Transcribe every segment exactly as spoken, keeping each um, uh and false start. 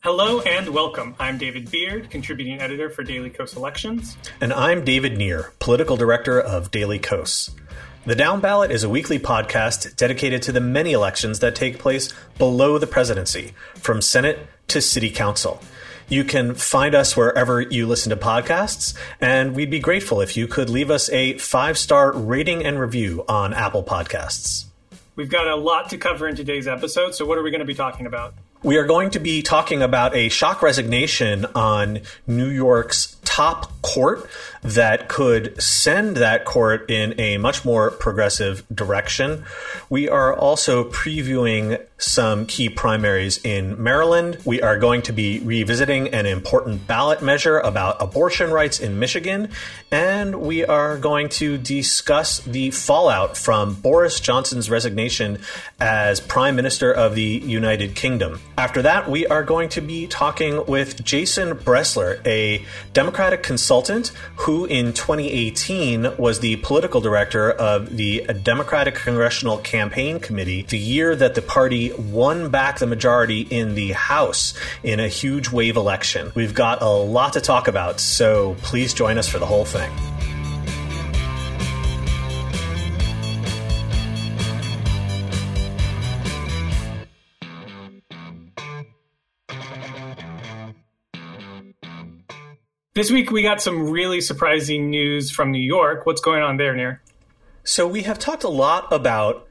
Hello and welcome. I'm David Beard, contributing editor for Daily Kos Elections. And I'm David Neer, political director of Daily Kos. The Down Ballot is a weekly podcast dedicated to the many elections that take place below the presidency, from Senate to City Council. You can find us wherever you listen to podcasts, and we'd be grateful if you could leave us a five-star rating and review on Apple Podcasts. We've got a lot to cover in today's episode, so what are we going to be talking about? We are going to be talking about a shock resignation on New York's top court that could send that court in a much more progressive direction. We are also previewing some key primaries in Maryland. We are going to be revisiting an important ballot measure about abortion rights in Michigan. And we are going to discuss the fallout from Boris Johnson's resignation as Prime Minister of the United Kingdom. After that, we are going to be talking with Jason Bresler, a Democratic consultant who in twenty eighteen was the political director of the Democratic Congressional Campaign Committee, the year that the party won back the majority in the House in a huge wave election. We've got a lot to talk about, so please join us for the whole thing. This week, we got some really surprising news from New York. What's going on there, Nir? So we have talked a lot about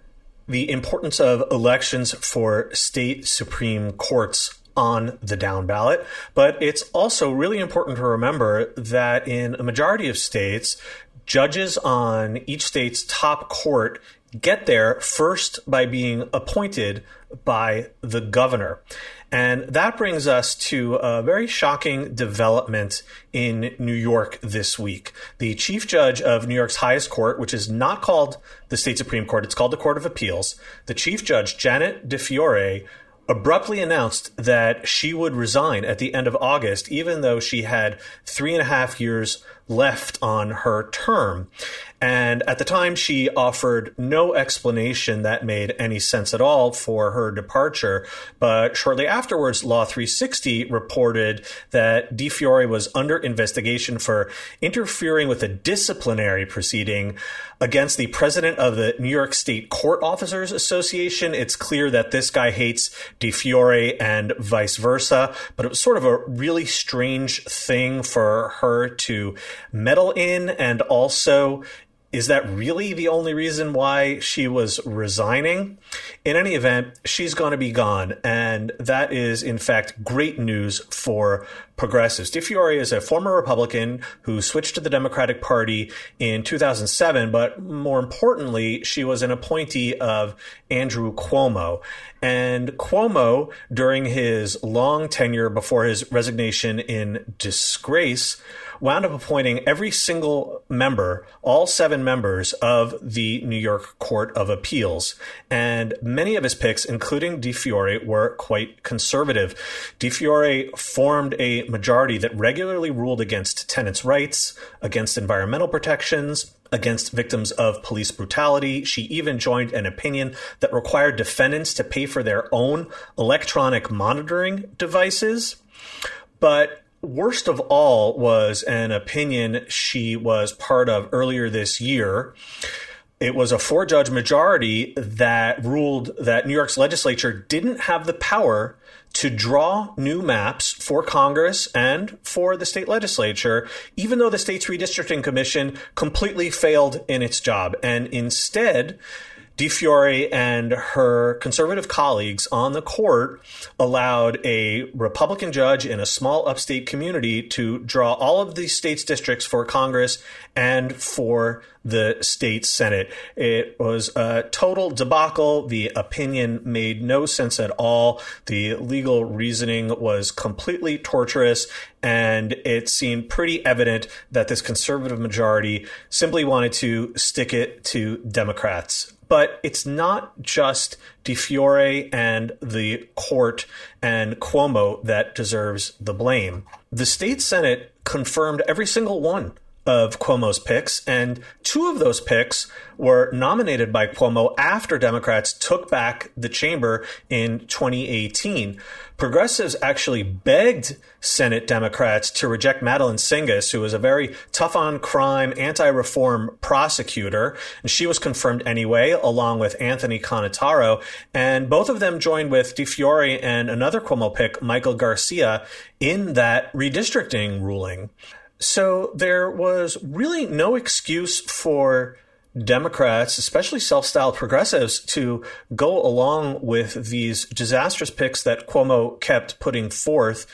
the importance of elections for state Supreme Courts on the down ballot, but it's also really important to remember that in a majority of states, judges on each state's top court get there first by being appointed by the governor. And that brings us to a very shocking development in New York this week. The chief judge of New York's highest court, which is not called the state Supreme Court, it's called the Court of Appeals, the chief judge, Janet DiFiore, abruptly announced that she would resign at the end of August, even though she had three and a half years left on her term. And at the time, she offered no explanation that made any sense at all for her departure. But shortly afterwards, Law three sixty reported that DiFiore was under investigation for interfering with a disciplinary proceeding against the president of the New York State Court Officers Association. It's clear that this guy hates DiFiore and vice versa, but it was sort of a really strange thing for her to meddle in. And also, is that really the only reason why she was resigning? In any event, she's going to be gone. And that is, in fact, great news for progressives. DiFiore is a former Republican who switched to the Democratic Party in two thousand seven. But more importantly, she was an appointee of Andrew Cuomo. And Cuomo, during his long tenure before his resignation in disgrace, wound up appointing every single member, all seven members of the New York Court of Appeals. And many of his picks, including DiFiore, were quite conservative. DiFiore formed a majority that regularly ruled against tenants' rights, against environmental protections, against victims of police brutality. She even joined an opinion that required defendants to pay for their own electronic monitoring devices. But worst of all was an opinion she was part of earlier this year. It was a four-judge majority that ruled that New York's legislature didn't have the power to draw new maps for Congress and for the state legislature, even though the state's redistricting commission completely failed in its job. And instead, DiFiore and her conservative colleagues on the court allowed a Republican judge in a small upstate community to draw all of the state's districts for Congress and for the state Senate. It was a total debacle. The opinion made no sense at all. The legal reasoning was completely torturous, and it seemed pretty evident that this conservative majority simply wanted to stick it to Democrats. But it's not just DiFiore and the court and Cuomo that deserves the blame. The state Senate confirmed every single one of Cuomo's picks, and two of those picks were nominated by Cuomo after Democrats took back the chamber in twenty eighteen. Progressives actually begged Senate Democrats to reject Madeline Singas, who was a very tough on crime, anti-reform prosecutor, and she was confirmed anyway, along with Anthony Conataro, and both of them joined with DiFiore and another Cuomo pick, Michael Garcia, in that redistricting ruling. So there was really no excuse for Democrats, especially self-styled progressives, to go along with these disastrous picks that Cuomo kept putting forth.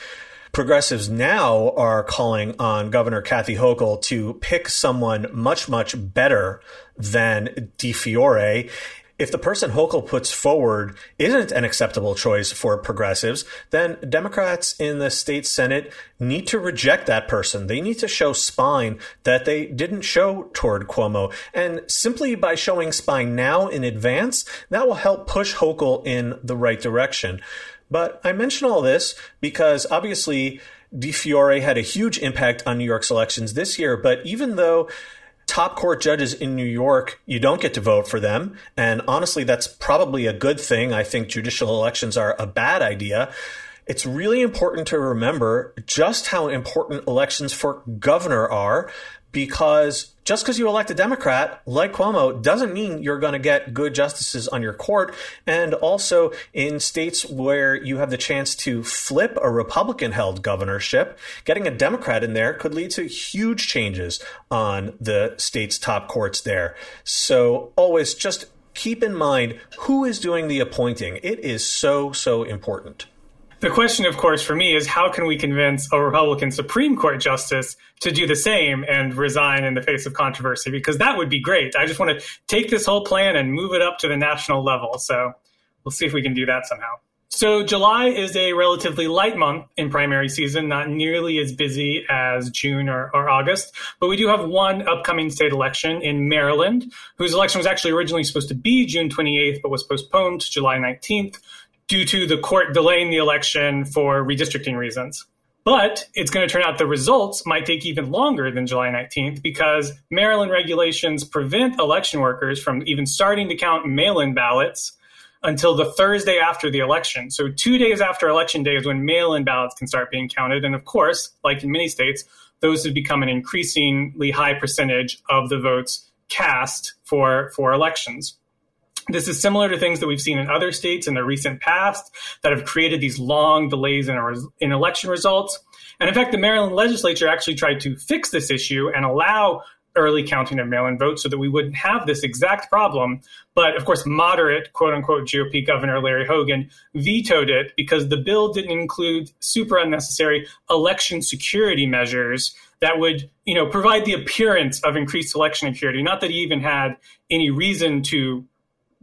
Progressives now are calling on Governor Kathy Hochul to pick someone much, much better than DiFiore. If the person Hochul puts forward isn't an acceptable choice for progressives, then Democrats in the state Senate need to reject that person. They need to show spine that they didn't show toward Cuomo. And simply by showing spine now in advance, that will help push Hochul in the right direction. But I mention all this because obviously DiFiore had a huge impact on New York's elections this year, but even though top court judges in New York, you don't get to vote for them. And honestly, that's probably a good thing. I think judicial elections are a bad idea. It's really important to remember just how important elections for governor are, because just because you elect a Democrat like Cuomo doesn't mean you're going to get good justices on your court. And also in states where you have the chance to flip a Republican-held governorship, getting a Democrat in there could lead to huge changes on the state's top courts there. So always just keep in mind who is doing the appointing. It is so, so important. The question, of course, for me is how can we convince a Republican Supreme Court justice to do the same and resign in the face of controversy? Because that would be great. I just want to take this whole plan and move it up to the national level. So we'll see if we can do that somehow. So July is a relatively light month in primary season, not nearly as busy as June or, or August. But we do have one upcoming state election in Maryland, whose election was actually originally supposed to be June twenty-eighth, but was postponed to July nineteenth. Due to the court delaying the election for redistricting reasons. But it's going to turn out the results might take even longer than July nineteenth because Maryland regulations prevent election workers from even starting to count mail-in ballots until the Thursday after the election. So two days after Election Day is when mail-in ballots can start being counted. And of course, like in many states, those have become an increasingly high percentage of the votes cast for, for elections. This is similar to things that we've seen in other states in the recent past that have created these long delays in, res- in election results. And in fact, the Maryland legislature actually tried to fix this issue and allow early counting of mail-in votes so that we wouldn't have this exact problem. But of course, moderate, quote-unquote, G O P Governor Larry Hogan vetoed it because the bill didn't include super unnecessary election security measures that would, you know, provide the appearance of increased election security. Not that he even had any reason to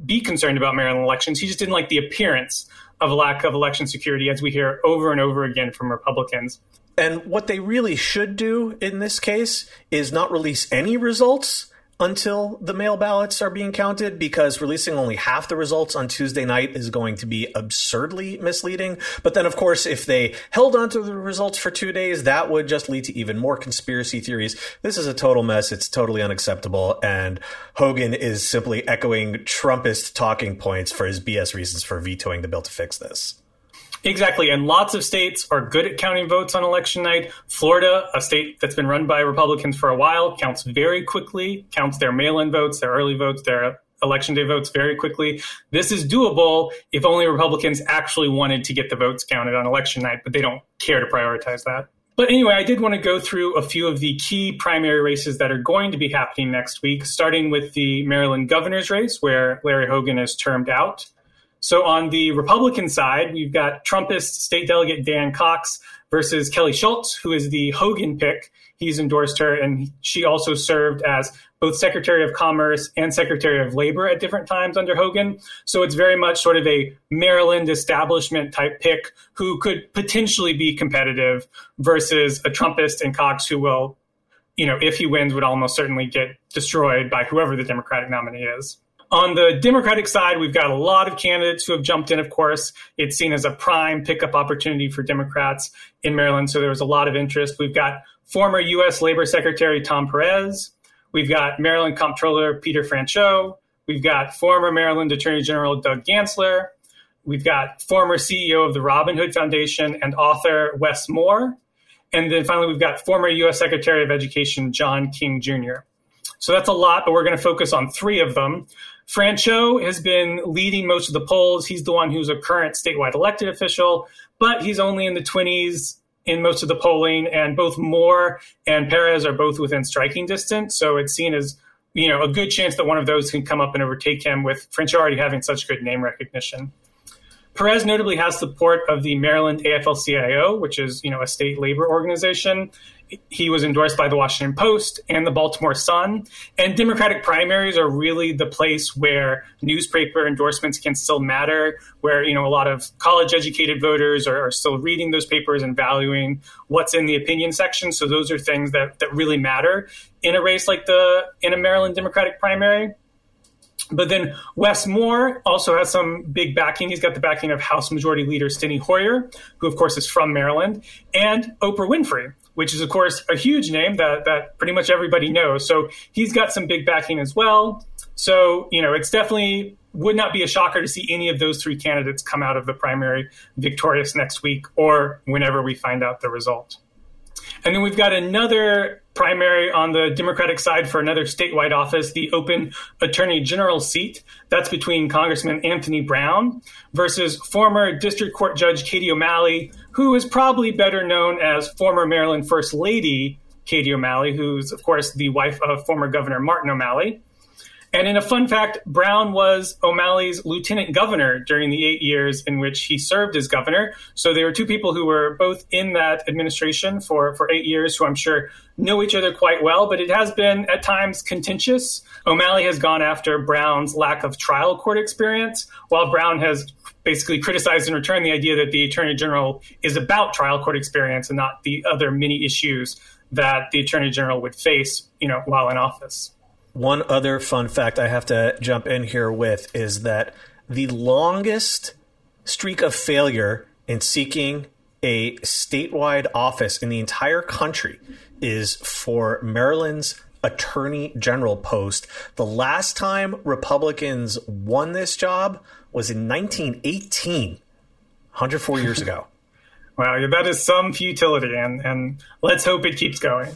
be concerned about Maryland elections. He just didn't like the appearance of a lack of election security, as we hear over and over again from Republicans. And what they really should do in this case is not release any results until the mail ballots are being counted, because releasing only half the results on Tuesday night is going to be absurdly misleading. But then, of course, if they held on to the results for two days, that would just lead to even more conspiracy theories. This is a total mess. It's totally unacceptable. And Hogan is simply echoing Trumpist talking points for his B S reasons for vetoing the bill to fix this. Exactly. And lots of states are good at counting votes on election night. Florida, a state that's been run by Republicans for a while, counts very quickly, counts their mail-in votes, their early votes, their election day votes very quickly. This is doable if only Republicans actually wanted to get the votes counted on election night, but they don't care to prioritize that. But anyway, I did want to go through a few of the key primary races that are going to be happening next week, starting with the Maryland governor's race, where Larry Hogan is termed out. So on the Republican side, we've got Trumpist State Delegate Dan Cox versus Kelly Schultz, who is the Hogan pick. He's endorsed her, and she also served as both Secretary of Commerce and Secretary of Labor at different times under Hogan. So it's very much sort of a Maryland establishment type pick who could potentially be competitive versus a Trumpist and Cox who will, you know, if he wins, would almost certainly get destroyed by whoever the Democratic nominee is. On the Democratic side, we've got a lot of candidates who have jumped in, of course. It's seen as a prime pickup opportunity for Democrats in Maryland, so there was a lot of interest. We've got former U S Labor Secretary Tom Perez. We've got Maryland Comptroller Peter Franchot. We've got former Maryland Attorney General Doug Gansler. We've got former C E O of the Robin Hood Foundation and author Wes Moore. And then finally, we've got former U S Secretary of Education John King Junior So that's a lot, but we're going to focus on three of them. Franchot has been leading most of the polls. He's the one who's a current statewide elected official, but he's only in the twenties in most of the polling. And both Moore and Perez are both within striking distance. So it's seen as, you know, a good chance that one of those can come up and overtake him, with Franchot already having such good name recognition. Perez notably has support of the Maryland A F L C I O, which is, you know, a state labor organization. He was endorsed by the Washington Post and the Baltimore Sun. And Democratic primaries are really the place where newspaper endorsements can still matter, where, you know, a lot of college-educated voters are, are still reading those papers and valuing what's in the opinion section. So those are things that, that really matter in a race like the in a Maryland Democratic primary. But then Wes Moore also has some big backing. He's got the backing of House Majority Leader Steny Hoyer, who, of course, is from Maryland, and Oprah Winfrey, which is, of course, a huge name that, that pretty much everybody knows. So he's got some big backing as well. So, you know, it's definitely would not be a shocker to see any of those three candidates come out of the primary victorious next week or whenever we find out the result. And then we've got another primary on the Democratic side for another statewide office, the open attorney general seat. That's between Congressman Anthony Brown versus former district court judge Katie O'Malley, who is probably better known as former Maryland First Lady Katie O'Malley, who's, of course, the wife of former Governor Martin O'Malley. And in a fun fact, Brown was O'Malley's lieutenant governor during the eight years in which he served as governor. So there were two people who were both in that administration for, for eight years who I'm sure know each other quite well, but it has been at times contentious. O'Malley has gone after Brown's lack of trial court experience, while Brown has basically criticized in return the idea that the attorney general is about trial court experience and not the other many issues that the attorney general would face, you know, while in office. One other fun fact I have to jump in here with is that the longest streak of failure in seeking a statewide office in the entire country is for Maryland's Attorney General post. The last time Republicans won this job was in nineteen eighteen, one hundred four years ago. Wow, that is some futility, and, and let's hope it keeps going.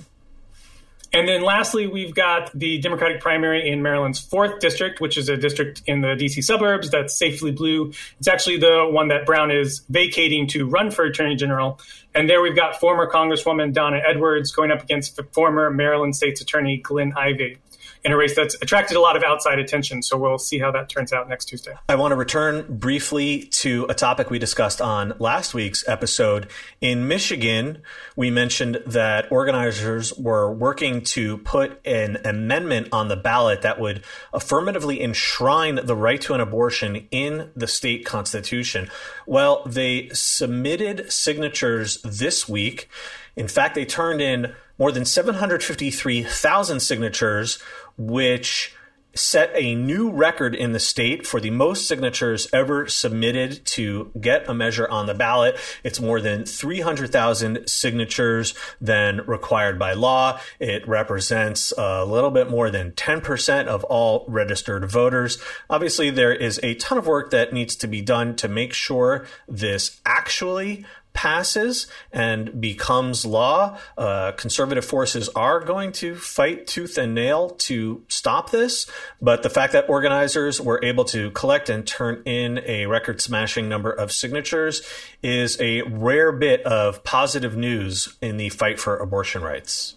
And then lastly, we've got the Democratic primary in Maryland's fourth district, which is a district in the D C suburbs that's safely blue. It's actually the one that Brown is vacating to run for attorney general. And there we've got former Congresswoman Donna Edwards going up against former Maryland state's attorney Glenn Ivey in a race that's attracted a lot of outside attention. So we'll see how that turns out next Tuesday. I want to return briefly to a topic we discussed on last week's episode. In Michigan, we mentioned that organizers were working to put an amendment on the ballot that would affirmatively enshrine the right to an abortion in the state constitution. Well, they submitted signatures this week. In fact, they turned in more than seven hundred fifty-three thousand signatures, which set a new record in the state for the most signatures ever submitted to get a measure on the ballot. It's more than three hundred thousand signatures than required by law. It represents a little bit more than ten percent of all registered voters. Obviously, there is a ton of work that needs to be done to make sure this actually passes and becomes law. Uh, conservative forces are going to fight tooth and nail to stop this. But the fact that organizers were able to collect and turn in a record-smashing number of signatures is a rare bit of positive news in the fight for abortion rights.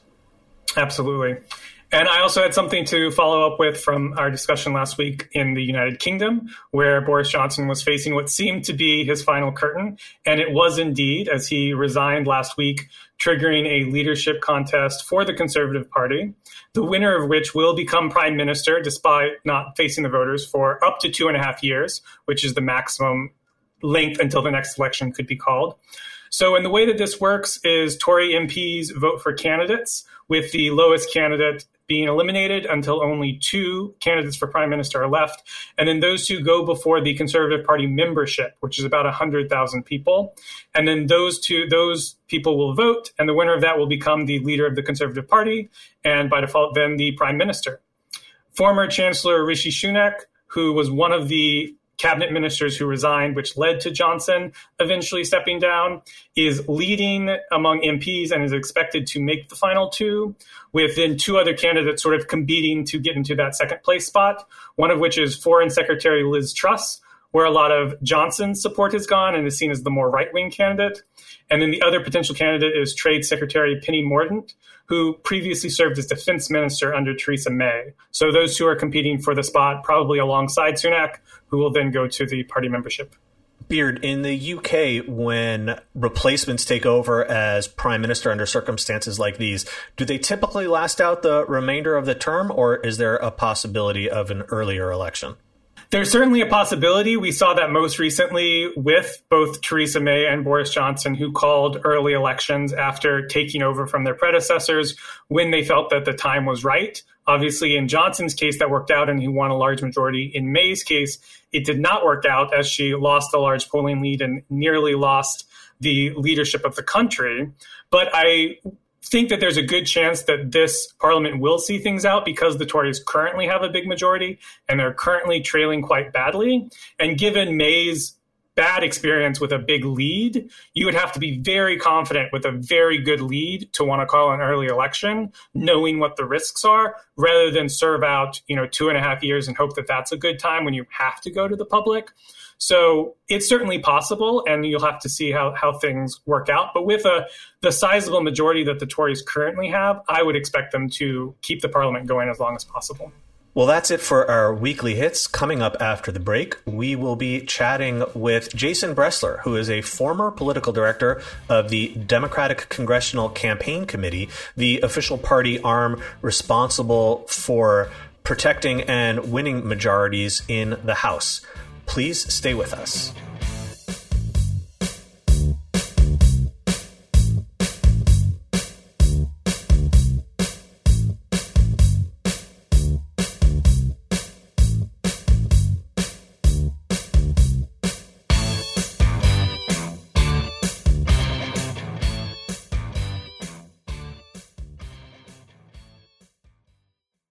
Absolutely. And I also had something to follow up with from our discussion last week in the United Kingdom, where Boris Johnson was facing what seemed to be his final curtain. And it was indeed, as he resigned last week, triggering a leadership contest for the Conservative Party, the winner of which will become prime minister despite not facing the voters for up to two and a half years, which is the maximum length until the next election could be called. So, and the way that this works is Tory M Ps vote for candidates, with the lowest candidate being eliminated until only two candidates for prime minister are left. And then those two go before the Conservative Party membership, which is about one hundred thousand people. And then those two, those people will vote, and the winner of that will become the leader of the Conservative Party, and by default, then the prime minister. Former Chancellor Rishi Sunak, who was one of the cabinet ministers who resigned, which led to Johnson eventually stepping down, is leading among M Ps and is expected to make the final two, with then two other candidates sort of competing to get into that second place spot, one of which is Foreign Secretary Liz Truss, where a lot of Johnson's support has gone and is seen as the more right-wing candidate. And then the other potential candidate is Trade Secretary Penny Mordaunt, who previously served as defense minister under Theresa May. So those two are competing for the spot, probably alongside Sunak, who will then go to the party membership. Beard, in the U K, when replacements take over as prime minister under circumstances like these, do they typically last out the remainder of the term, or is there a possibility of an earlier election? There's certainly a possibility. We saw that most recently with both Theresa May and Boris Johnson, who called early elections after taking over from their predecessors when they felt that the time was right. Obviously, in Johnson's case, that worked out and he won a large majority. In May's case, it did not work out, as she lost a large polling lead and nearly lost the leadership of the country. But I think that there's a good chance that this parliament will see things out because the Tories currently have a big majority and they're currently trailing quite badly. And given May's bad experience with a big lead, you would have to be very confident with a very good lead to want to call an early election, knowing what the risks are, rather than serve out, you know, two and a half years and hope that that's a good time when you have to go to the public. So it's certainly possible, and you'll have to see how, how things work out. But with a, the sizable majority that the Tories currently have, I would expect them to keep the parliament going as long as possible. Well, that's it for our weekly hits. Coming up after the break, we will be chatting with Jason Bresler, who is a former political director of the Democratic Congressional Campaign Committee, the official party arm responsible for protecting and winning majorities in the House. Please stay with us.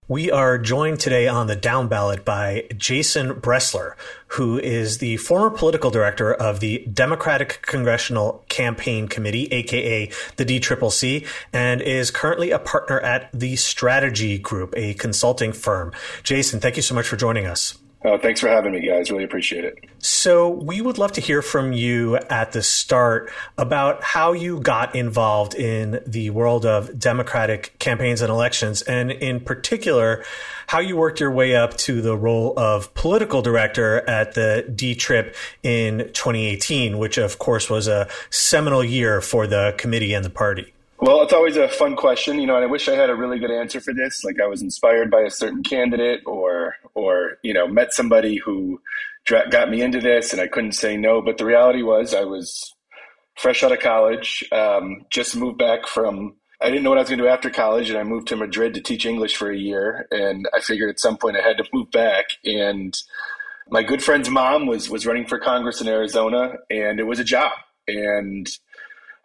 We are joined today on The Down Ballot by Jason Bresler, who is the former political director of the Democratic Congressional Campaign Committee, a k a the D C C C, and is currently a partner at the Strategy Group, a consulting firm. Jason, thank you so much for joining us. Oh, thanks for having me, guys. Really appreciate it. So we would love to hear from you at the start about how you got involved in the world of Democratic campaigns and elections, and in particular, how you worked your way up to the role of political director at the D C C C in twenty eighteen, which, of course, was a seminal year for the committee and the party. Well, it's always a fun question, you know, and I wish I had a really good answer for this. Like I was inspired by a certain candidate or, or you know, met somebody who dra- got me into this and I couldn't say no. But the reality was I was fresh out of college, um, just moved back from, I didn't know what I was going to do after college, and I moved to Madrid to teach English for a year. And I figured at some point I had to move back. And my good friend's mom was was running for Congress in Arizona, and it was a job. And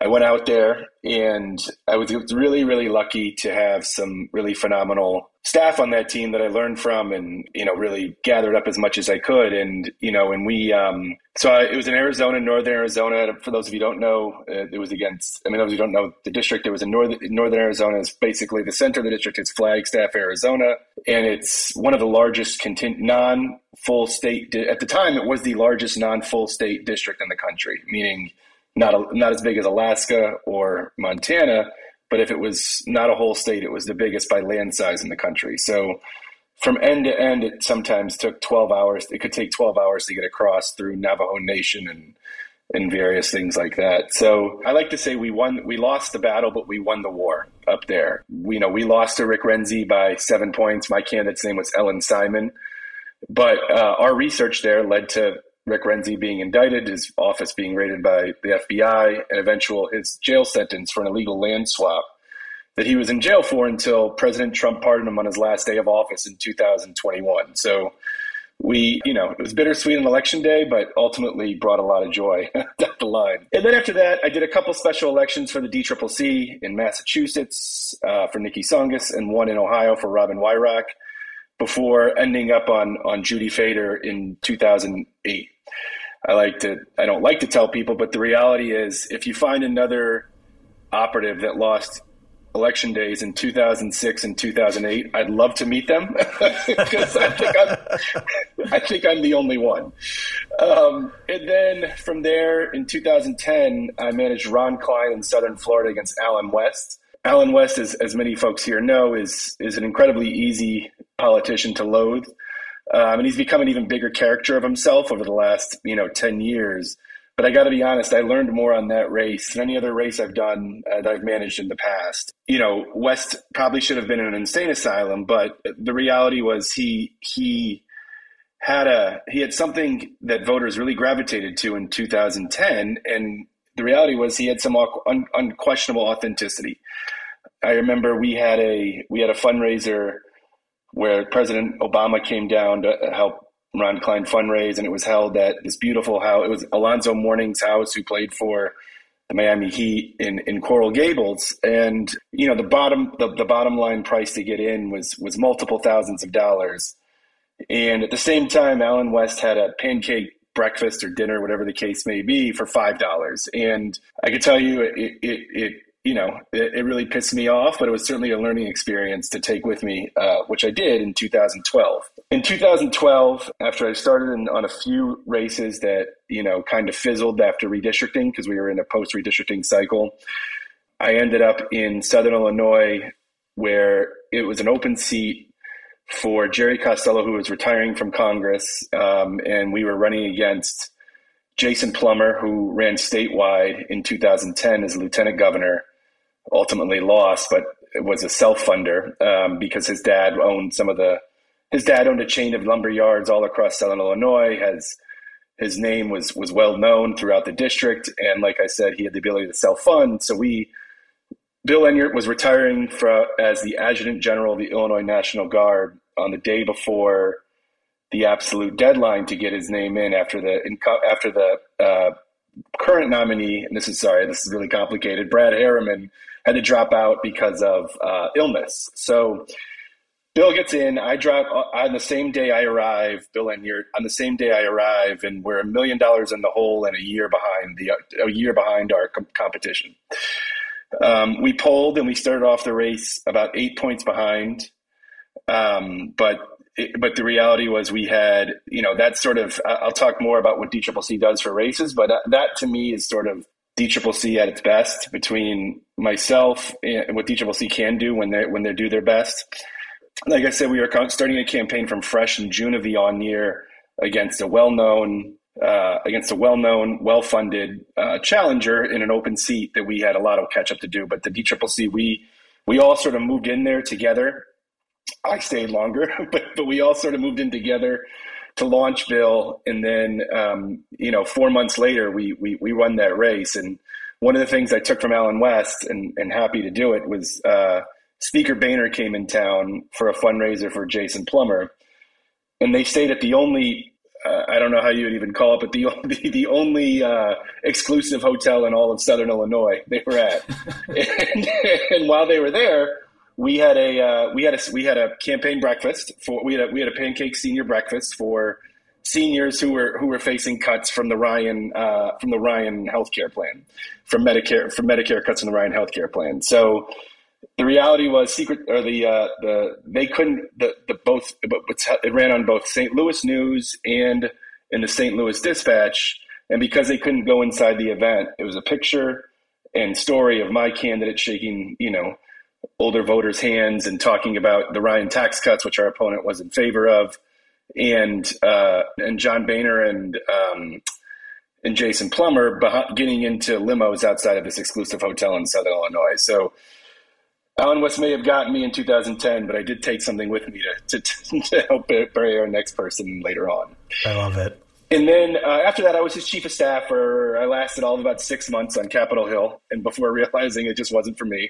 I went out there, and I was really, really lucky to have some really phenomenal staff on that team that I learned from, and, you know, really gathered up as much as I could. And, you know, and we, um, so I, it was in Arizona, Northern Arizona. For those of you who don't know, uh, it was against, I mean, those of you who don't know the district, it was in Northern, Northern Arizona. It's basically the center of the district. It's Flagstaff, Arizona. And it's one of the largest contin- non-full state, di- at the time, it was the largest non-full state district in the country, meaning Not a, not as big as Alaska or Montana, but if it was not a whole state, it was the biggest by land size in the country. So from end to end, it sometimes took twelve hours. It could take twelve hours to get across through Navajo Nation and and various things like that. So I like to say we won, we lost the battle, but we won the war up there. We, you know, we lost to Rick Renzi by seven points. My candidate's name was Ellen Simon, but uh, our research there led to Rick Renzi being indicted, his office being raided by the F B I, and eventual his jail sentence for an illegal land swap that he was in jail for until President Trump pardoned him on his last day of office in two thousand twenty-one. So we, you know, it was bittersweet on election day, but ultimately brought a lot of joy down the line. And then after that, I did a couple special elections for the D C C C in Massachusetts uh, for Nikki Tsongas and one in Ohio for Robin Weirach, before ending up on, on Judy Fader in two thousand eight. I like to, I don't like to tell people, but the reality is if you find another operative that lost election days in two thousand six and two thousand eight, I'd love to meet them because I think I'm, I think I'm the only one. Um, and then from there in two thousand ten, I managed Ron Klein in Southern Florida against Allen West. Allen West, as, as many folks here know, is, is an incredibly easy politician to loathe. Um, and he's become an even bigger character of himself over the last, you know, ten years. But I got to be honest, I learned more on that race than any other race I've done uh, that I've managed in the past. You know, West probably should have been in an insane asylum, but the reality was he he had a he had something that voters really gravitated to in two thousand ten, and the reality was he had some un- unquestionable authenticity. I remember we had a we had a fundraiser where President Obama came down to help Ron Klein fundraise, and it was held at this beautiful house. It was Alonzo Mourning's house, who played for the Miami Heat in, in Coral Gables. And, you know, the bottom, the, the bottom line price to get in was, was multiple thousands of dollars. And at the same time, Allen West had a pancake breakfast or dinner, whatever the case may be, for five dollars. And I could tell you it, it, it you know, it, it really pissed me off, but it was certainly a learning experience to take with me, uh, which I did in two thousand twelve. In two thousand twelve, after I started in, on a few races that, you know, kind of fizzled after redistricting because we were in a post-redistricting cycle, I ended up in Southern Illinois, where it was an open seat for Jerry Costello, who was retiring from Congress, um, and we were running against Jason Plummer, who ran statewide in two thousand ten as lieutenant governor. Ultimately lost, but it was a self-funder um, because his dad owned some of the, his dad owned a chain of lumber yards all across Southern Illinois. Has, his name was, was well known throughout the district. And like I said, he had the ability to self-fund. So we, Bill Enyart was retiring for, as the adjutant general of the Illinois National Guard on the day before the absolute deadline to get his name in after the, after the uh, current nominee. And this is, sorry, this is really complicated. Brad Harriman had to drop out because of uh, illness. So Bill gets in. I drop on the same day I arrive. Bill Enyart on the same day I arrive, and we're a million dollars in the hole and a year behind the a year behind our com- competition. Um, we polled and we started off the race about eight points behind, um, but it, but the reality was we had, you know, that sort of. I'll talk more about what D C C C does for races, but that, that to me is sort of D C C C at its best, between myself and what D C C C can do when they when they do their best. Like I said, we were starting a campaign from fresh in June of the on year against a well-known, uh, against a well-known, well-funded uh, challenger in an open seat that we had a lot of catch-up to do. But the D C C C, we we all sort of moved in there together. I stayed longer, but but we all sort of moved in together to launch Bill, and then um, you know, four months later, we we we won that race. And one of the things I took from Allen West, and and happy to do it, was. Uh, Speaker Boehner came in town for a fundraiser for Jason Plummer, and they stayed at the only, uh, I don't know how you would even call it, but the the, the only uh, exclusive hotel in all of Southern Illinois they were at. and, and while they were there, we had a uh, we had a we had a campaign breakfast for we had a, we had a pancake senior breakfast for seniors who were who were facing cuts from the Ryan uh, from the Ryan healthcare plan, from Medicare from Medicare cuts from the Ryan healthcare plan. So. The reality was secret, or the uh, the they couldn't the the both it ran on both Saint Louis News and in the Saint Louis Dispatch, and because they couldn't go inside the event, it was a picture and story of my candidate shaking, you know, older voters' hands and talking about the Ryan tax cuts, which our opponent was in favor of, and uh, and John Boehner and um, and Jason Plummer behind, getting into limos outside of this exclusive hotel in Southern Illinois. So. Allen West may have gotten me in two thousand ten, but I did take something with me to, to, to help bury our next person later on. I love it. And then uh, after that, I was his chief of staff for, I lasted all of about six months on Capitol Hill, and before realizing it just wasn't for me.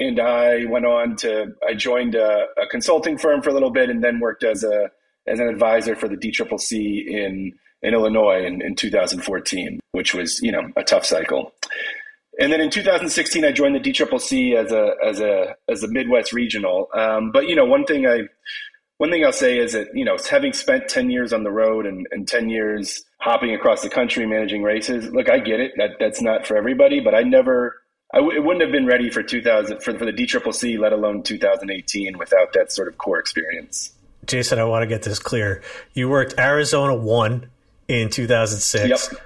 And I went on to, I joined a, a consulting firm for a little bit, and then worked as a as an advisor for the D C C C in, in Illinois in, in two thousand fourteen, which was, you know, a tough cycle. And then in two thousand sixteen, I joined the D C C C as a as a as a Midwest regional. Um, but you know, one thing I one thing I'll say is that, you know, having spent ten years on the road and, and ten years hopping across the country managing races, look, I get it. That that's not for everybody, but I never, I w- it wouldn't have been ready for two thousand for, for the D C C C, let alone two thousand eighteen, without that sort of core experience. Jason, I want to get this clear. You worked Arizona one in two thousand six, yep.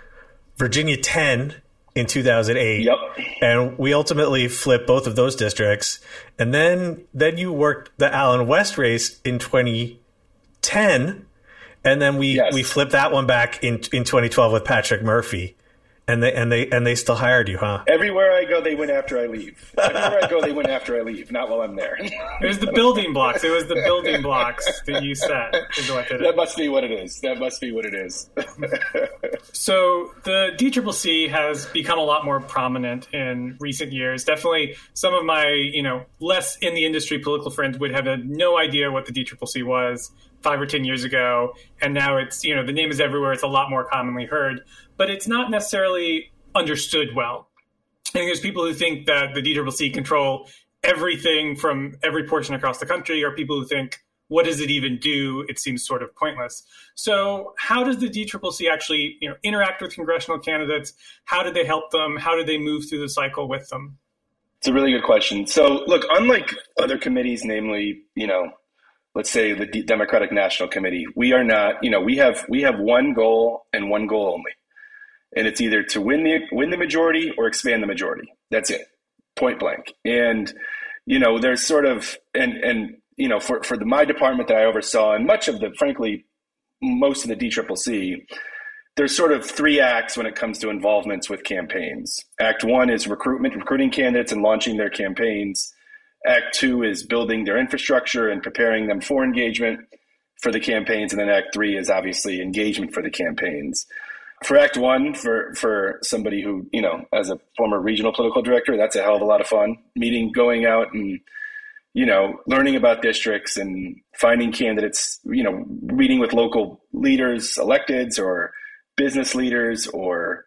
Virginia ten. In two thousand eight, yep. And we ultimately flipped both of those districts. And then then you worked the Allen West race in twenty ten, and then we, yes. we flipped that one back in in twenty twelve with Patrick Murphy, and they and they and they still hired you, huh? Everywhere I go, they win after I leave. Everywhere I go, they win after I leave. Not while I'm there. It was the building blocks. It was the building blocks that you set. That must be what it is. That must be what it is. So the D C C C has become a lot more prominent in recent years. Definitely some of my, you know, less in the industry political friends would have had no idea what the D C C C was five or ten years ago. And now it's, you know, the name is everywhere. It's a lot more commonly heard, but it's not necessarily understood well. I think there's people who think that the D C C C control everything from every portion across the country, or people who think, what does it even do? It seems sort of pointless. So how does the D C C C actually, you know, interact with congressional candidates? How do they help them? How do they move through the cycle with them? It's a really good question. So look, unlike other committees, namely, you know, let's say the D- Democratic National Committee, we are not, you know, we have we have one goal and one goal only. And it's either to win the win the majority or expand the majority. That's it. Point blank. And, you know, there's sort of and and you know, for, for the, my department that I oversaw, and much of the, frankly, most of the D C C C, there's sort of three acts when it comes to involvements with campaigns. Act one is recruitment, recruiting candidates and launching their campaigns. Act two is building their infrastructure and preparing them for engagement for the campaigns. And then act three is obviously engagement for the campaigns. For act one, for, for somebody who, you know, as a former regional political director, that's a hell of a lot of fun. Meeting, going out and, you know, learning about districts and finding candidates, you know, meeting with local leaders, electeds or business leaders, or,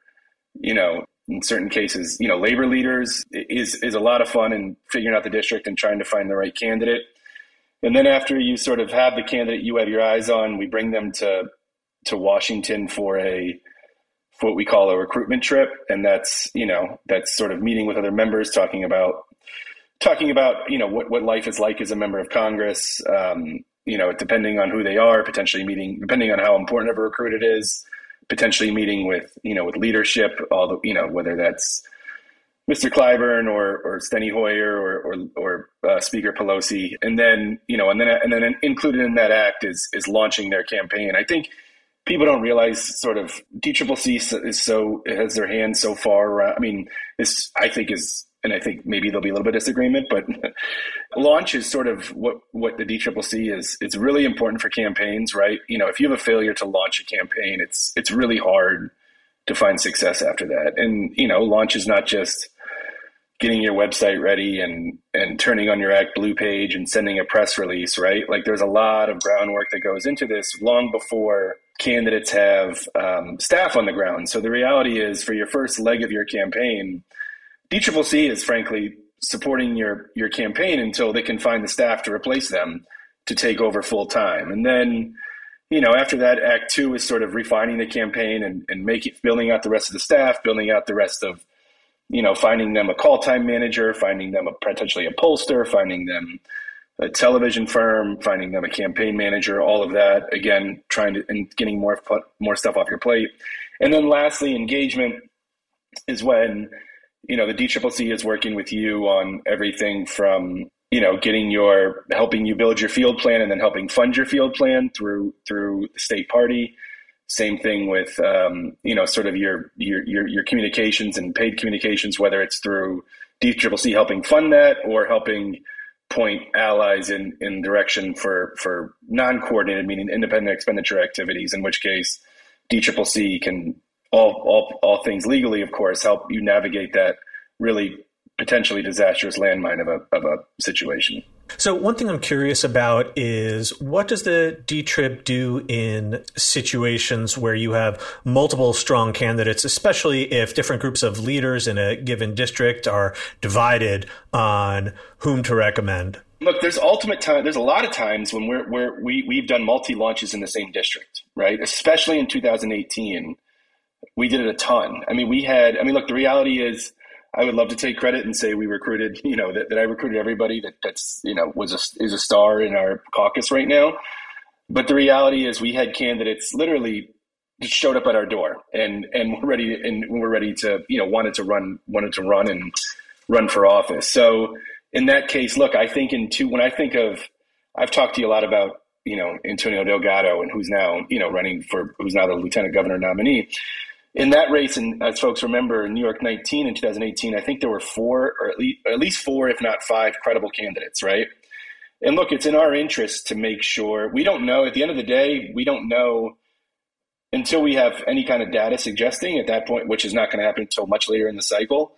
you know, in certain cases, you know, labor leaders is, is a lot of fun, in figuring out the district and trying to find the right candidate. And then after you sort of have the candidate you have your eyes on, we bring them to, to Washington for a, for what we call a recruitment trip. And that's, you know, that's sort of meeting with other members, talking about, talking about, you know, what, what life is like as a member of Congress, um, you know, depending on who they are, potentially meeting, depending on how important of a recruit it is, potentially meeting with, you know, with leadership, all the, you know, whether that's Mister Clyburn or, or Steny Hoyer or, or, or uh, Speaker Pelosi. And then, you know, and then, and then included in that act is, is launching their campaign. I think people don't realize sort of D C C C is so, has their hand so far around. I mean, this, I think is, and I think maybe there'll be a little bit of disagreement, but launch is sort of what, what the D C C C is. It's really important for campaigns, right? You know, if you have a failure to launch a campaign, it's, it's really hard to find success after that. And, you know, launch is not just getting your website ready and, and turning on your Act Blue page and sending a press release, right? Like there's a lot of groundwork that goes into this long before candidates have um, staff on the ground. So the reality is, for your first leg of your campaign, D C C C is frankly supporting your, your campaign until they can find the staff to replace them to take over full time. And then, you know, after that, act two is sort of refining the campaign and, and make it, building out the rest of the staff, building out the rest of, you know, finding them a call time manager, finding them a potentially a pollster, finding them a television firm, finding them a campaign manager, all of that, again, trying to, and getting more, more stuff off your plate. And then lastly, engagement is when, you know, the D C C C is working with you on everything from, you know, getting your, helping you build your field plan and then helping fund your field plan through, through the state party. Same thing with, um, you know, sort of your, your, your, your communications and paid communications, whether it's through D C C C helping fund that or helping point allies in, in direction for, for non-coordinated, meaning independent expenditure activities, in which case D C C C can all, all all things legally, of course, help you navigate that really potentially disastrous landmine of a of a situation. So one thing I'm curious about is, what does the D TRIP do in situations where you have multiple strong candidates, especially if different groups of leaders in a given district are divided on whom to recommend? Look, there's ultimate time. There's a lot of times when we're, we're we we've done multi launches in the same district, right? Especially in two thousand eighteen, we did it a ton. I mean, we had. I mean, look, the reality is, I would love to take credit and say we recruited, you know, that, that I recruited everybody that that's, you know, was a, is a star in our caucus right now. But the reality is, we had candidates literally just showed up at our door and, and we're ready and we're ready to, you know, wanted to run, wanted to run and run for office. So in that case, look, I think in two, when I think of, I've talked to you a lot about, you know, Antonio Delgado and who's now, you know, running for, who's now the lieutenant governor nominee. In that race, and as folks remember, in New York nineteen in two thousand eighteen, I think there were four, or at least, at least four, if not five, credible candidates, right? And look, it's in our interest to make sure, we don't know, at the end of the day, we don't know until we have any kind of data suggesting at that point, which is not going to happen until much later in the cycle.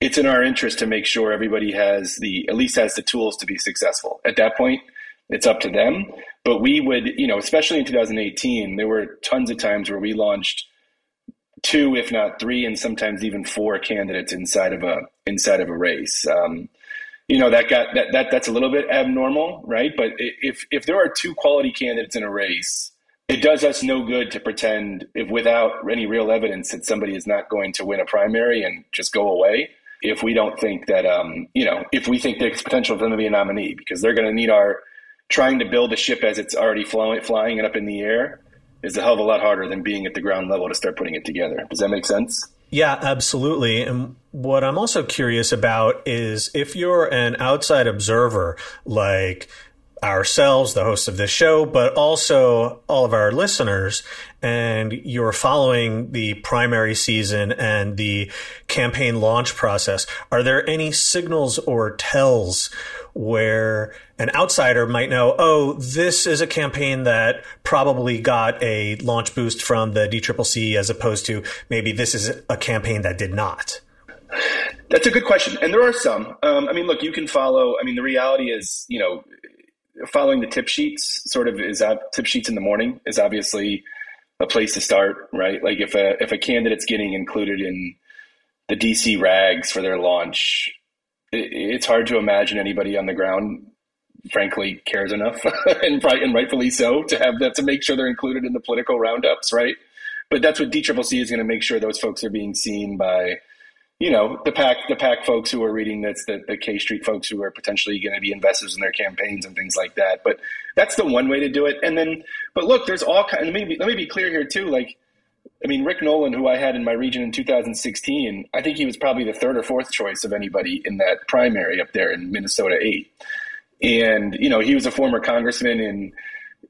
It's in our interest to make sure everybody has the, at least has the tools to be successful. At that point, it's up to them. But we would, you know, especially in two thousand eighteen, there were tons of times where we launched two, if not three, and sometimes even four candidates inside of a inside of a race. Um, you know, that got that, that that's a little bit abnormal, right? But if if there are two quality candidates in a race, it does us no good to pretend, if without any real evidence, that somebody is not going to win a primary and just go away. If we don't think that, um, you know, if we think there's potential for them to be a nominee, because they're going to need our trying to build a ship as it's already flying, flying and up in the air. Is a hell of a lot harder than being at the ground level to start putting it together. Does that make sense? Yeah, absolutely. And what I'm also curious about is, if you're an outside observer like ourselves, the hosts of this show, but also all of our listeners, and you're following the primary season and the campaign launch process, are there any signals or tells where an outsider might know, oh, this is a campaign that probably got a launch boost from the D C C C, as opposed to maybe this is a campaign that did not? That's a good question. And there are some. Um, I mean, look, you can follow. I mean, the reality is, you know, following the tip sheets sort of is uh, tip sheets in the morning is obviously a place to start, right? Like if a, if a candidate's getting included in the D C rags for their launch, it, it's hard to imagine anybody on the ground, frankly, cares enough and, and rightfully so to have that, to make sure they're included in the political roundups. Right. But that's what D C C C is going to make sure those folks are being seen by, you know, the PAC, the PAC folks who are reading this, the, the K Street folks who are potentially going to be investors in their campaigns and things like that. But that's the one way to do it. And then, but look, there's all kind. Let me be, let me be clear here too. Like, I mean, Rick Nolan, who I had in my region in two thousand sixteen, I think he was probably the third or fourth choice of anybody in that primary up there in Minnesota eight. And you know, he was a former congressman in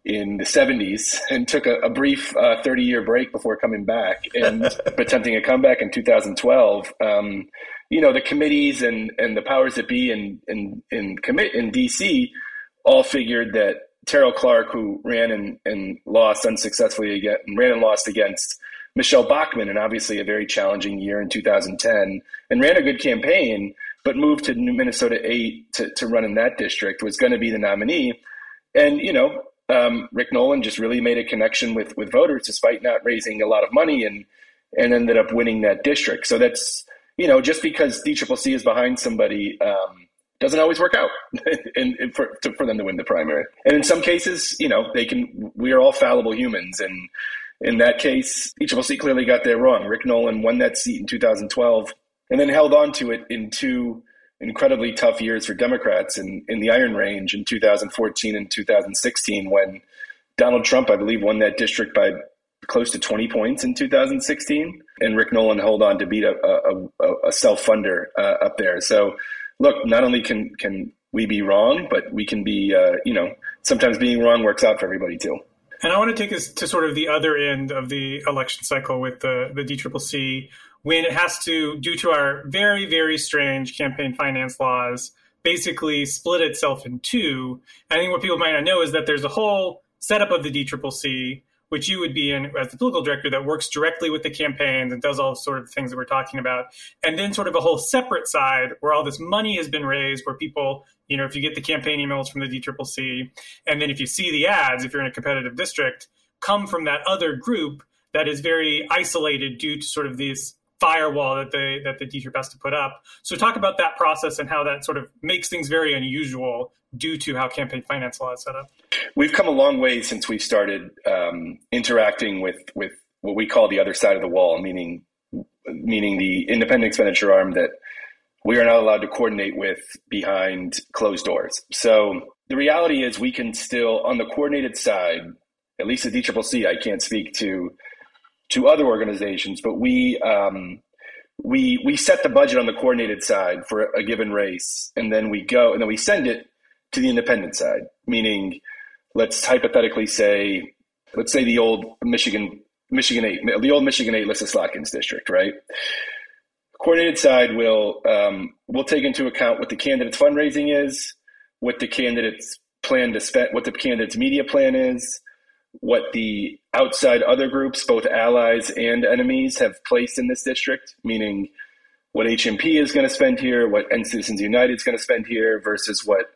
in the seventies and took a, a brief uh, thirty-year break before coming back and attempting a comeback in two thousand twelve. Um, you know, the committees and, and the powers that be in in in, commit, in D C all figured that Terrell Clark, who ran and, and lost unsuccessfully again, ran and lost against Michelle Bachmann, and obviously a very challenging year in two thousand ten, and ran a good campaign, but moved to Minnesota eight to, to run in that district, was going to be the nominee. And, you know, Um, Rick Nolan just really made a connection with, with voters, despite not raising a lot of money, and and ended up winning that district. So that's, you know, just because D C C C is behind somebody um, doesn't always work out and, and for to, for them to win the primary. And in some cases, you know, they can. We are all fallible humans, and in that case, D C C C clearly got there wrong. Rick Nolan won that seat in two thousand twelve, and then held on to it in two incredibly tough years for Democrats in, in the Iron Range in two thousand fourteen and two thousand sixteen, when Donald Trump, I believe, won that district by close to twenty points in two thousand sixteen. And Rick Nolan held on to beat a, a, a self-funder uh, up there. So, look, not only can, can we be wrong, but we can be, uh, you know, sometimes being wrong works out for everybody, too. And I want to take us to sort of the other end of the election cycle with the, the D C C C, when it has to, due to our very, very strange campaign finance laws, basically split itself in two. I think what people might not know is that there's a whole setup of the D C C C which you would be in as the political director, that works directly with the campaigns and does all sort of things that we're talking about. And then sort of a whole separate side where all this money has been raised, where people, you know, if you get the campaign emails from the D C C C, and then if you see the ads, if you're in a competitive district, come from that other group that is very isolated due to sort of these firewall that they that the D C C C has to put up. So talk about that process and how that sort of makes things very unusual due to how campaign finance law is set up. We've come a long way since we've started um, interacting with with what we call the other side of the wall, meaning meaning the independent expenditure arm that we are not allowed to coordinate with behind closed doors. So the reality is we can still, on the coordinated side, at least at D C C C, I can't speak to to other organizations, but we um, we we set the budget on the coordinated side for a given race, and then we go and then we send it to the independent side. Meaning, let's hypothetically say, let's say the old Michigan Michigan eight, the old Michigan eight Lissa Slotkins district, right? Coordinated side will um, will take into account what the candidate's fundraising is, what the candidate's plan to spend, what the candidate's media plan is, what the outside other groups, both allies and enemies, have placed in this district, meaning what H M P is going to spend here, what End Citizens United is going to spend here versus what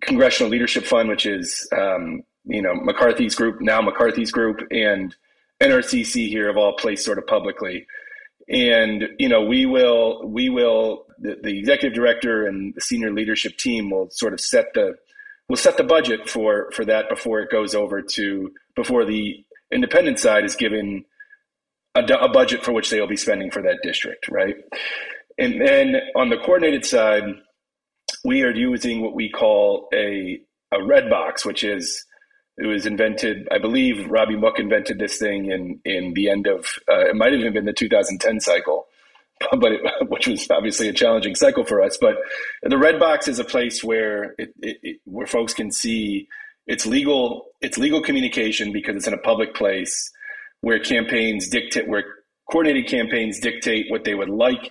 Congressional Leadership Fund, which is, um, you know, McCarthy's group, now McCarthy's group, and N R C C here have all placed sort of publicly. And, you know, we will, we will, the, the executive director and the senior leadership team will sort of set the We'll set the budget for, for that before it goes over to, before the independent side is given a, a budget for which they will be spending for that district, right? And then on the coordinated side, we are using what we call a a red box, which is, it was invented, I believe Robbie Mook invented this thing in, in the end of, uh, it might have even been the two thousand ten cycle, but it, which was obviously a challenging cycle for us. But the red box is a place where it, it, it, where folks can see it's legal it's legal communication because it's in a public place where campaigns dictate where coordinated campaigns dictate what they would like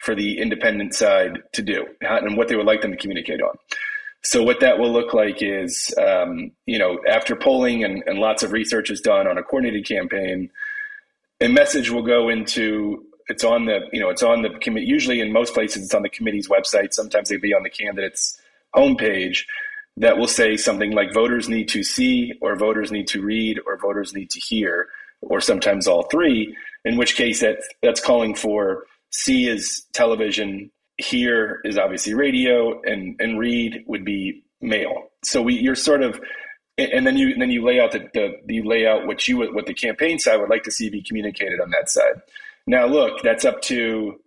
for the independent side to do and what they would like them to communicate on. So what that will look like is um, you know after polling and, and lots of research is done on a coordinated campaign, a message will go into. It's on the, you know, it's on the committee. Usually in most places, it's on the committee's website. Sometimes they'd be on the candidate's homepage that will say something like voters need to see or voters need to read or voters need to hear, or sometimes all three, in which case that that's calling for see is television, hear is obviously radio, and, and read would be mail. So we, you're sort of, and then you, and then you lay out the, the, you lay out what you, what the campaign side would like to see be communicated on that side. Now, look, that's up to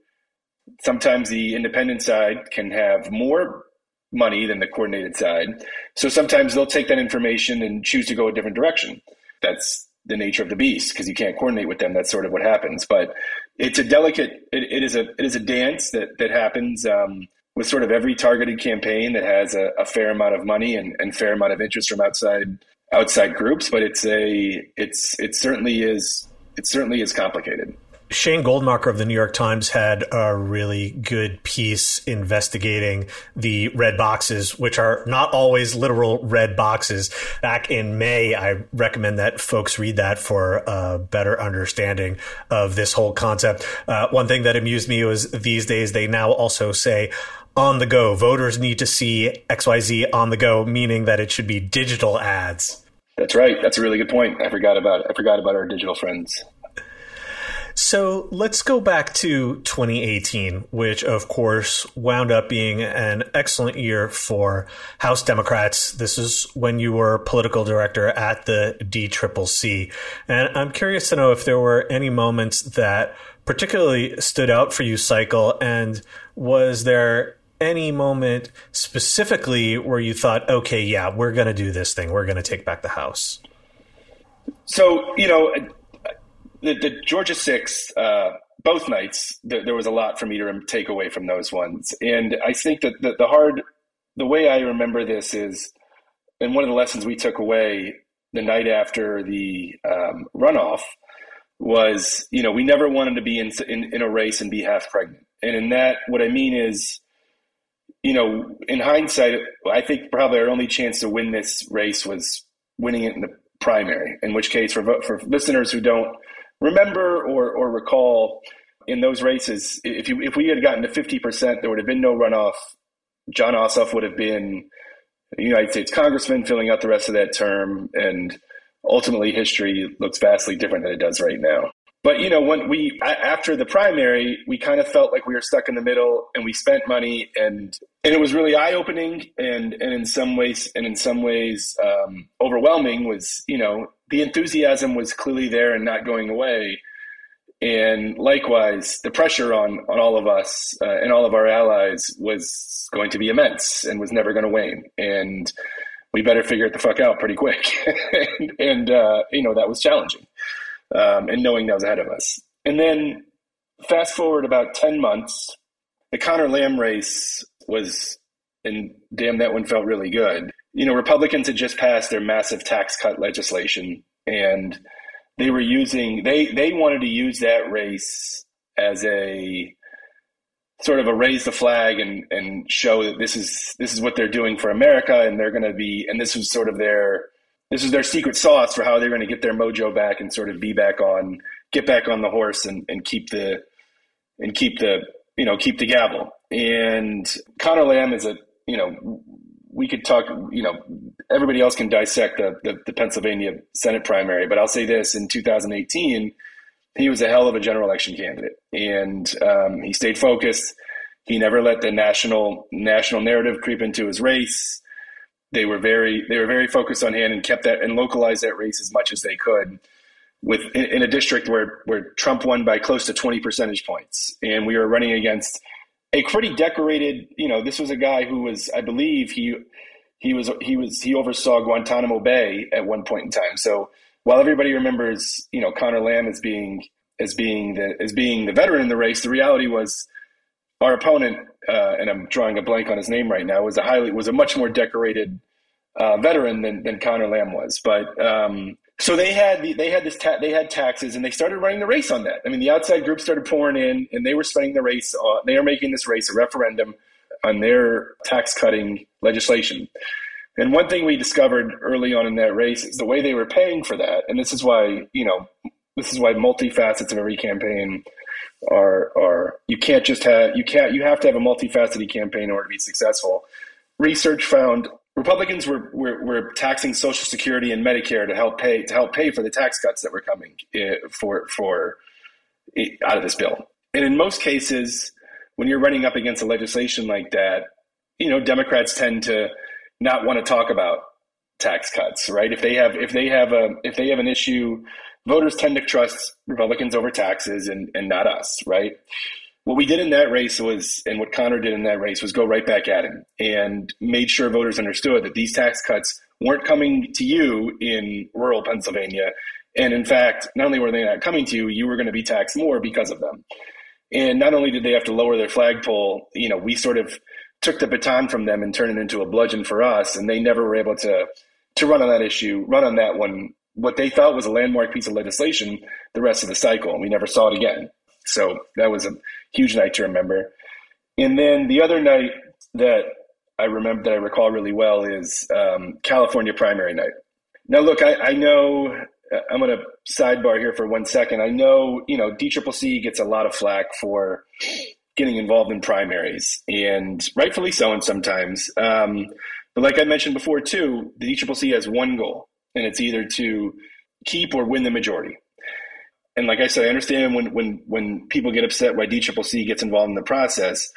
sometimes the independent side can have more money than the coordinated side. So sometimes they'll take that information and choose to go a different direction. That's the nature of the beast because you can't coordinate with them. That's sort of what happens. But it's a delicate it, it is a it is a dance that that happens um, with sort of every targeted campaign that has a, a fair amount of money and, and fair amount of interest from outside outside groups. But it's a it's it certainly is it certainly is complicated. Shane Goldmacher of the New York Times had a really good piece investigating the red boxes, which are not always literal red boxes. Back in May, I recommend that folks read that for a better understanding of this whole concept. Uh, one thing that amused me was these days they now also say on the go. Voters need to see X Y Z on the go, meaning that it should be digital ads. That's right. That's a really good point. I forgot about it. I forgot about our digital friends. So let's go back to twenty eighteen, which, of course, wound up being an excellent year for House Democrats. This is when you were political director at the D C C C. And I'm curious to know if there were any moments that particularly stood out for you, Cycle, and was there any moment specifically where you thought, OK, yeah, we're going to do this thing. We're going to take back the House. So, you know, The, the Georgia six, uh, both nights, th- there was a lot for me to rem- take away from those ones. And I think that the, the hard, the way I remember this is, and one of the lessons we took away the night after the um, runoff was, you know, we never wanted to be in, in, in a race and be half pregnant. And in that, what I mean is, you know, in hindsight, I think probably our only chance to win this race was winning it in the primary, in which case for, for listeners who don't remember or, or recall, in those races, if you if we had gotten to fifty percent, there would have been no runoff. John Ossoff would have been a United States congressman filling out the rest of that term, and ultimately history looks vastly different than it does right now. But, you know, when we after the primary, we kind of felt like we were stuck in the middle, and we spent money, and and it was really eye-opening, and and in some ways and in some ways um, overwhelming. Was, you know, the enthusiasm was clearly there and not going away. And likewise, the pressure on, on all of us uh, and all of our allies was going to be immense and was never going to wane. And we better figure it the fuck out pretty quick. and, and uh, you know, that was challenging, um, and knowing that was ahead of us. And then fast forward about ten months, the Conor Lamb race was, and damn, that one felt really good. You know, Republicans had just passed their massive tax cut legislation, and They were using they they wanted to use that race as a sort of a raise the flag and and show that this is this is what they're doing for America, and they're going to be and this was sort of their this is their secret sauce for how they're going to get their mojo back and sort of be back on get back on the horse and, and keep the and keep the you know keep the gavel. And Conor Lamb is a you know we could talk, you know, everybody else can dissect the, the, the Pennsylvania Senate primary, but I'll say this, in two thousand eighteen, he was a hell of a general election candidate, and um, he stayed focused. He never let the national national narrative creep into his race. They were very they were very focused on him and kept that and localized that race as much as they could with in, in a district where, where Trump won by close to twenty percentage points. And we were running against a pretty decorated, you know, this was a guy who was, I believe he, he was, he was, he oversaw Guantanamo Bay at one point in time. So while everybody remembers, you know, Conor Lamb as being, as being the, as being the veteran in the race, the reality was our opponent, uh, and I'm drawing a blank on his name right now, was a highly, was a much more decorated uh, veteran than, than Conor Lamb was. But um, so they had, the, they had this, ta- they had taxes, and they started running the race on that. I mean, the outside group started pouring in, and they were spending the race on, they were making this race a referendum on their tax cutting legislation. And one thing we discovered early on in that race is the way they were paying for that. And this is why, you know, this is why multifacets of every campaign are, are, you can't just have, you can't, you have to have a multifaceted campaign in order to be successful. Research found Republicans were, were were taxing Social Security and Medicare to help pay to help pay for the tax cuts that were coming for for out of this bill. And in most cases, when you're running up against a legislation like that, you know, Democrats tend to not want to talk about tax cuts, right? If they have if they have a if they have an issue, voters tend to trust Republicans over taxes and and not us, right? What we did in that race was, and what Conor did in that race was go right back at him and made sure voters understood that these tax cuts weren't coming to you in rural Pennsylvania. And in fact, not only were they not coming to you, you were going to be taxed more because of them. And not only did they have to lower their flagpole, you know, we sort of took the baton from them and turned it into a bludgeon for us. And they never were able to, to run on that issue, run on that one, what they thought was a landmark piece of legislation, the rest of the cycle. And we never saw it again. So that was a huge night to remember. And then the other night that I remember that I recall really well is um, California primary night. Now, look, I, I know I'm going to sidebar here for one second. I know, you know, D C C C gets a lot of flack for getting involved in primaries, and rightfully so, and sometimes. Um, but like I mentioned before, too, the D C C C has one goal, and it's either to keep or win the majority. And like I said, I understand when when, when people get upset why D C C C gets involved in the process,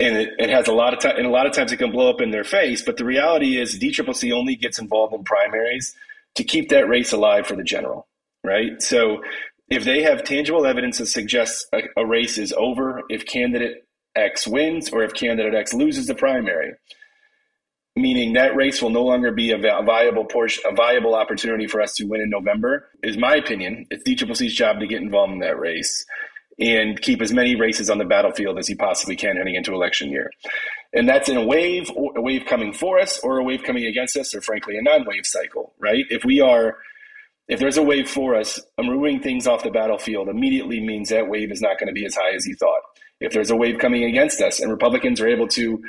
and it, it has a lot of time, and a lot of times it can blow up in their face. But the reality is, D C C C only gets involved in primaries to keep that race alive for the general, right? So if they have tangible evidence that suggests a, a race is over, if candidate X wins or if candidate X loses the primary, meaning that race will no longer be a viable portion, a viable opportunity for us to win in November, is my opinion. It's D C C C's job to get involved in that race and keep as many races on the battlefield as he possibly can heading into election year. And that's in a wave, a wave coming for us or a wave coming against us, or frankly, a non-wave cycle, right? If we are, if there's a wave for us, removing things off the battlefield immediately means that wave is not going to be as high as you thought. If there's a wave coming against us and Republicans are able to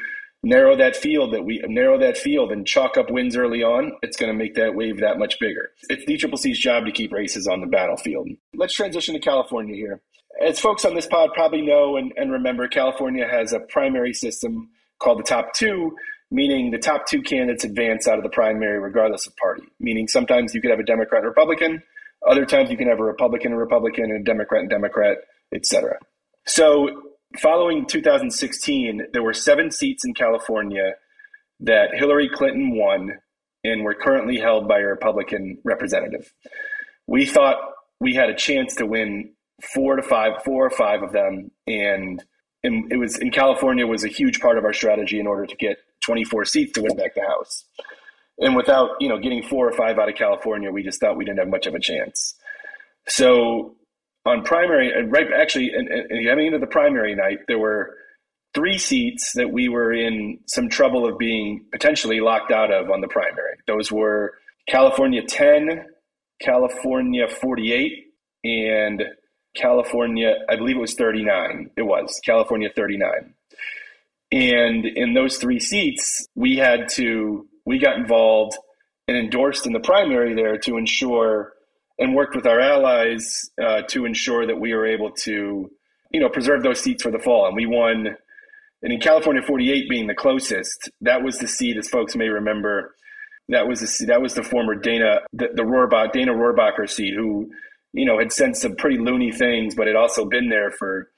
narrow that field that we narrow that field and chalk up wins early on, it's going to make that wave that much bigger. It's the E C C C's job to keep races on the battlefield. Let's transition to California here. As folks on this pod probably know and, and remember, California has a primary system called the top two, meaning the top two candidates advance out of the primary regardless of party, meaning sometimes you could have a Democrat and Republican, other times you can have a Republican and Republican and a Democrat and Democrat, et cetera. So following two thousand sixteen, there were seven seats in California that Hillary Clinton won and were currently held by a Republican representative. We thought we had a chance to win four to five, four or five of them. And in, it was in California was a huge part of our strategy in order to get twenty-four seats to win back the House. And without, you know, getting four or five out of California, we just thought we didn't have much of a chance. So on primary, right, actually, and, and having into the primary night, there were three seats that we were in some trouble of being potentially locked out of on the primary. Those were California ten, California forty-eight, and California, I believe it was thirty-nine. It was California thirty-nine. And in those three seats, we had to, we got involved and endorsed in the primary there to ensure and worked with our allies uh, to ensure that we were able to, you know, preserve those seats for the fall. And we won, and in California forty-eight being the closest, that was the seat, as folks may remember, that was the, that was the former Dana, the, the Rohrbach, Dana Rohrbacher seat, who, you know, had said some pretty loony things, but had also been there for,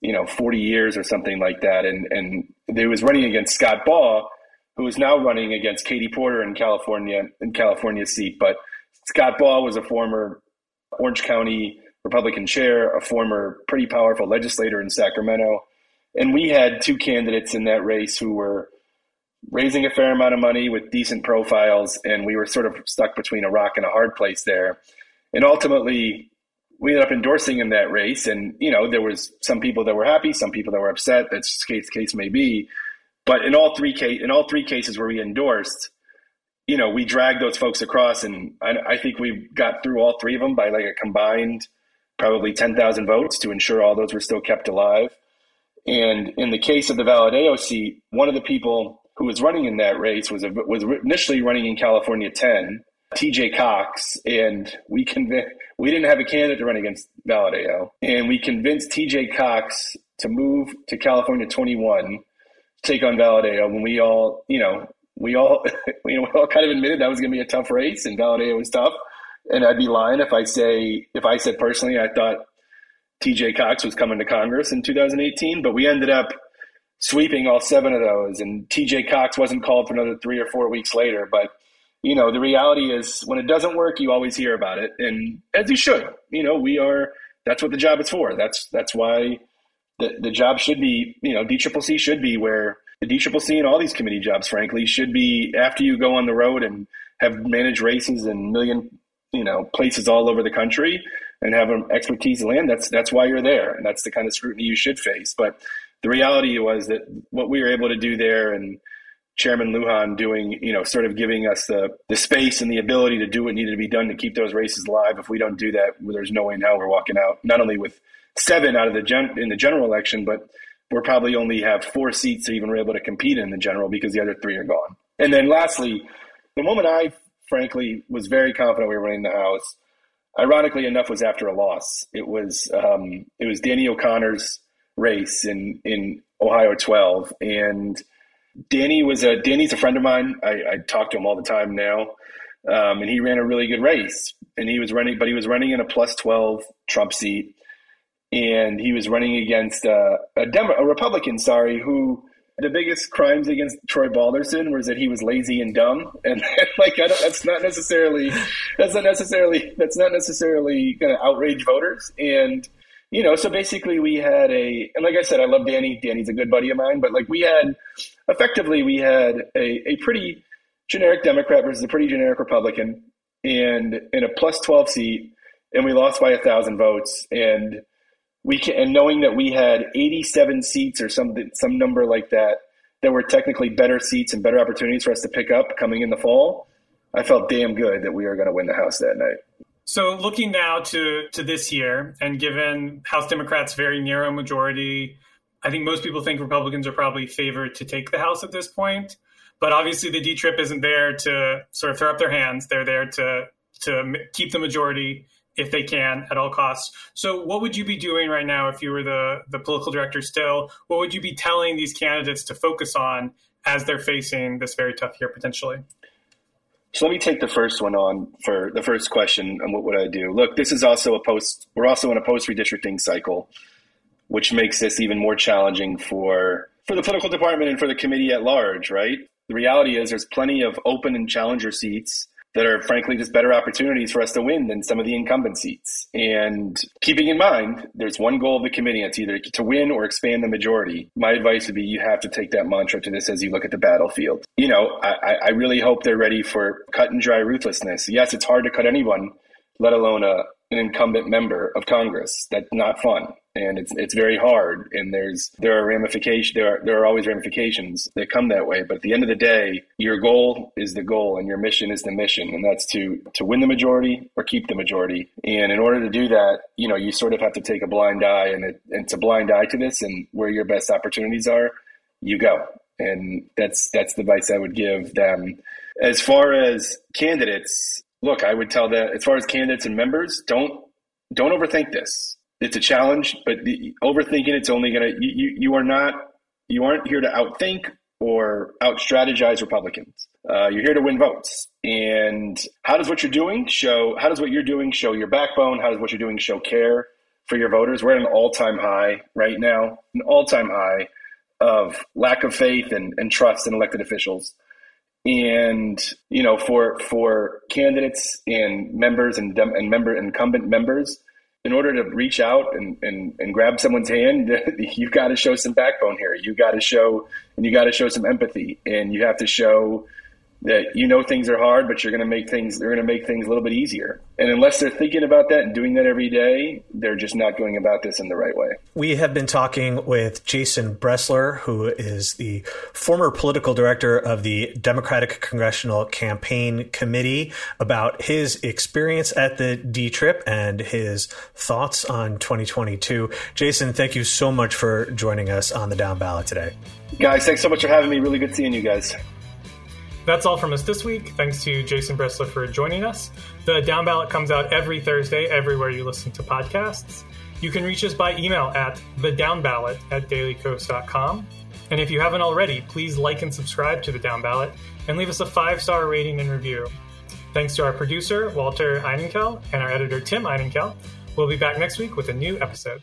you know, forty years or something like that. And, and they was running against Scott Baugh, who is now running against Katie Porter in California, in California's seat. But Scott Baugh was a former Orange County Republican chair, a former pretty powerful legislator in Sacramento. And we had two candidates in that race who were raising a fair amount of money with decent profiles. And we were sort of stuck between a rock and a hard place there. And ultimately, we ended up endorsing in that race. And, you know, there was some people that were happy, some people that were upset. That's the case, case may be. But in all three case, in all three cases where we endorsed, you know, we dragged those folks across, and I, I think we got through all three of them by like a combined probably ten thousand votes to ensure all those were still kept alive. And in the case of the Valadeo seat, one of the people who was running in that race was a, was initially running in California ten, T J Cox, and we convinced, we didn't have a candidate to run against Valadeo, and we convinced T J Cox to move to California twenty-one, take on Valadeo, when we all, you know, We all, you know, we all kind of admitted that was going to be a tough race, and Valadeo was tough. And I'd be lying if I say, if I said personally, I thought T J Cox was coming to Congress in two thousand eighteen, but we ended up sweeping all seven of those. And T J Cox wasn't called for another three or four weeks later. But, you know, the reality is when it doesn't work, you always hear about it. And as you should, you know, we are, that's what the job is for. That's, that's why the, the job should be, you know, D C C C should be where, the D C C C and all these committee jobs, frankly, should be after you go on the road and have managed races in million, you know, places all over the country and have an expertise in land. That's that's why you're there, and that's the kind of scrutiny you should face. But the reality was that what we were able to do there, and Chairman Lujan doing, you know, sort of giving us the the space and the ability to do what needed to be done to keep those races alive. If we don't do that, there's no way in hell we're walking out. Not only with seven out of the gen- in the general election, but we're probably only have four seats to even be able to compete in the general because the other three are gone. And then lastly, the moment I, frankly, was very confident we were winning the House, ironically enough, was after a loss. It was um, it was Danny O'Connor's race in, in Ohio twelve. And Danny was a, Danny's a friend of mine. I, I talk to him all the time now. Um, and he ran a really good race. And he was running, but he was running in a plus twelve Trump seat. And he was running against a, a, Demo- a Republican, sorry, who the biggest crimes against Troy Balderson was that he was lazy and dumb. And like, I don't, that's not necessarily, that's not necessarily, that's not necessarily going to outrage voters. And, you know, so basically we had a, and like I said, I love Danny. Danny's a good buddy of mine, but like we had, effectively we had a, a pretty generic Democrat versus a pretty generic Republican and in a plus twelve seat. And we lost by a thousand votes. And, We can, and knowing that we had eighty-seven seats or some some number like that that were technically better seats and better opportunities for us to pick up coming in the fall, I felt damn good that we were going to win the House that night. So looking now to to this year, and given House Democrats' very narrow majority, I think most people think Republicans are probably favored to take the House at this point. But obviously, the D-Trip isn't there to sort of throw up their hands. They're there to to keep the majority if they can at all costs. So what would you be doing right now if you were the, the political director still? What would you be telling these candidates to focus on as they're facing this very tough year potentially? So let me take the first one on for the first question. And what would I do? Look, this is also a post. We're also in a post redistricting cycle, which makes this even more challenging for for the political department and for the committee at large. Right. The reality is there's plenty of open and challenger seats that are, frankly, just better opportunities for us to win than some of the incumbent seats. And keeping in mind, there's one goal of the committee. It's either to win or expand the majority. My advice would be you have to take that mantra to this as you look at the battlefield. You know, I, I really hope they're ready for cut and dry ruthlessness. Yes, it's hard to cut anyone, let alone a, an incumbent member of Congress. That's not fun. And it's it's very hard. And there's there are ramifications. There are there are always ramifications that come that way. But at the end of the day, your goal is the goal and your mission is the mission. And that's to to win the majority or keep the majority. And in order to do that, you know, you sort of have to take a blind eye and it, and to blind eye to this and where your best opportunities are, you go. And that's that's the advice I would give them. As far as candidates, look, I would tell that as far as candidates and members, don't don't overthink this. It's a challenge, but the overthinking, it's only going to, you, you are not, you aren't here to outthink or out-strategize Republicans. Uh, you're here to win votes. And how does what you're doing show, how does what you're doing show your backbone? How does what you're doing show care for your voters? We're at an all-time high right now, an all-time high of lack of faith and, and trust in elected officials. And, you know, for for candidates and members and, and member incumbent members, in order to reach out and, and, and grab someone's hand, you've got to show some backbone here. You got to show and you got to show some empathy, and you have to show that, you know, things are hard, but you're going to make things they're going to make things a little bit easier. And unless they're thinking about that and doing that every day, they're just not going about this in the right way. We have been talking with Jason Bresler, who is the former political director of the Democratic Congressional Campaign Committee, about his experience at the D-Trip and his thoughts on twenty twenty-two. Jason, thank you so much for joining us on The Down Ballot today. Guys, thanks so much for having me. Really good seeing you guys. That's all from us this week. Thanks to Jason Bresler for joining us. The Down Ballot comes out every Thursday everywhere you listen to podcasts. You can reach us by email at thedownballot at daily kos dot com. And if you haven't already, please like and subscribe to The Down Ballot and leave us a five-star rating and review. Thanks to our producer, Walter Einenkel, and our editor, Tim Einenkel. We'll be back next week with a new episode.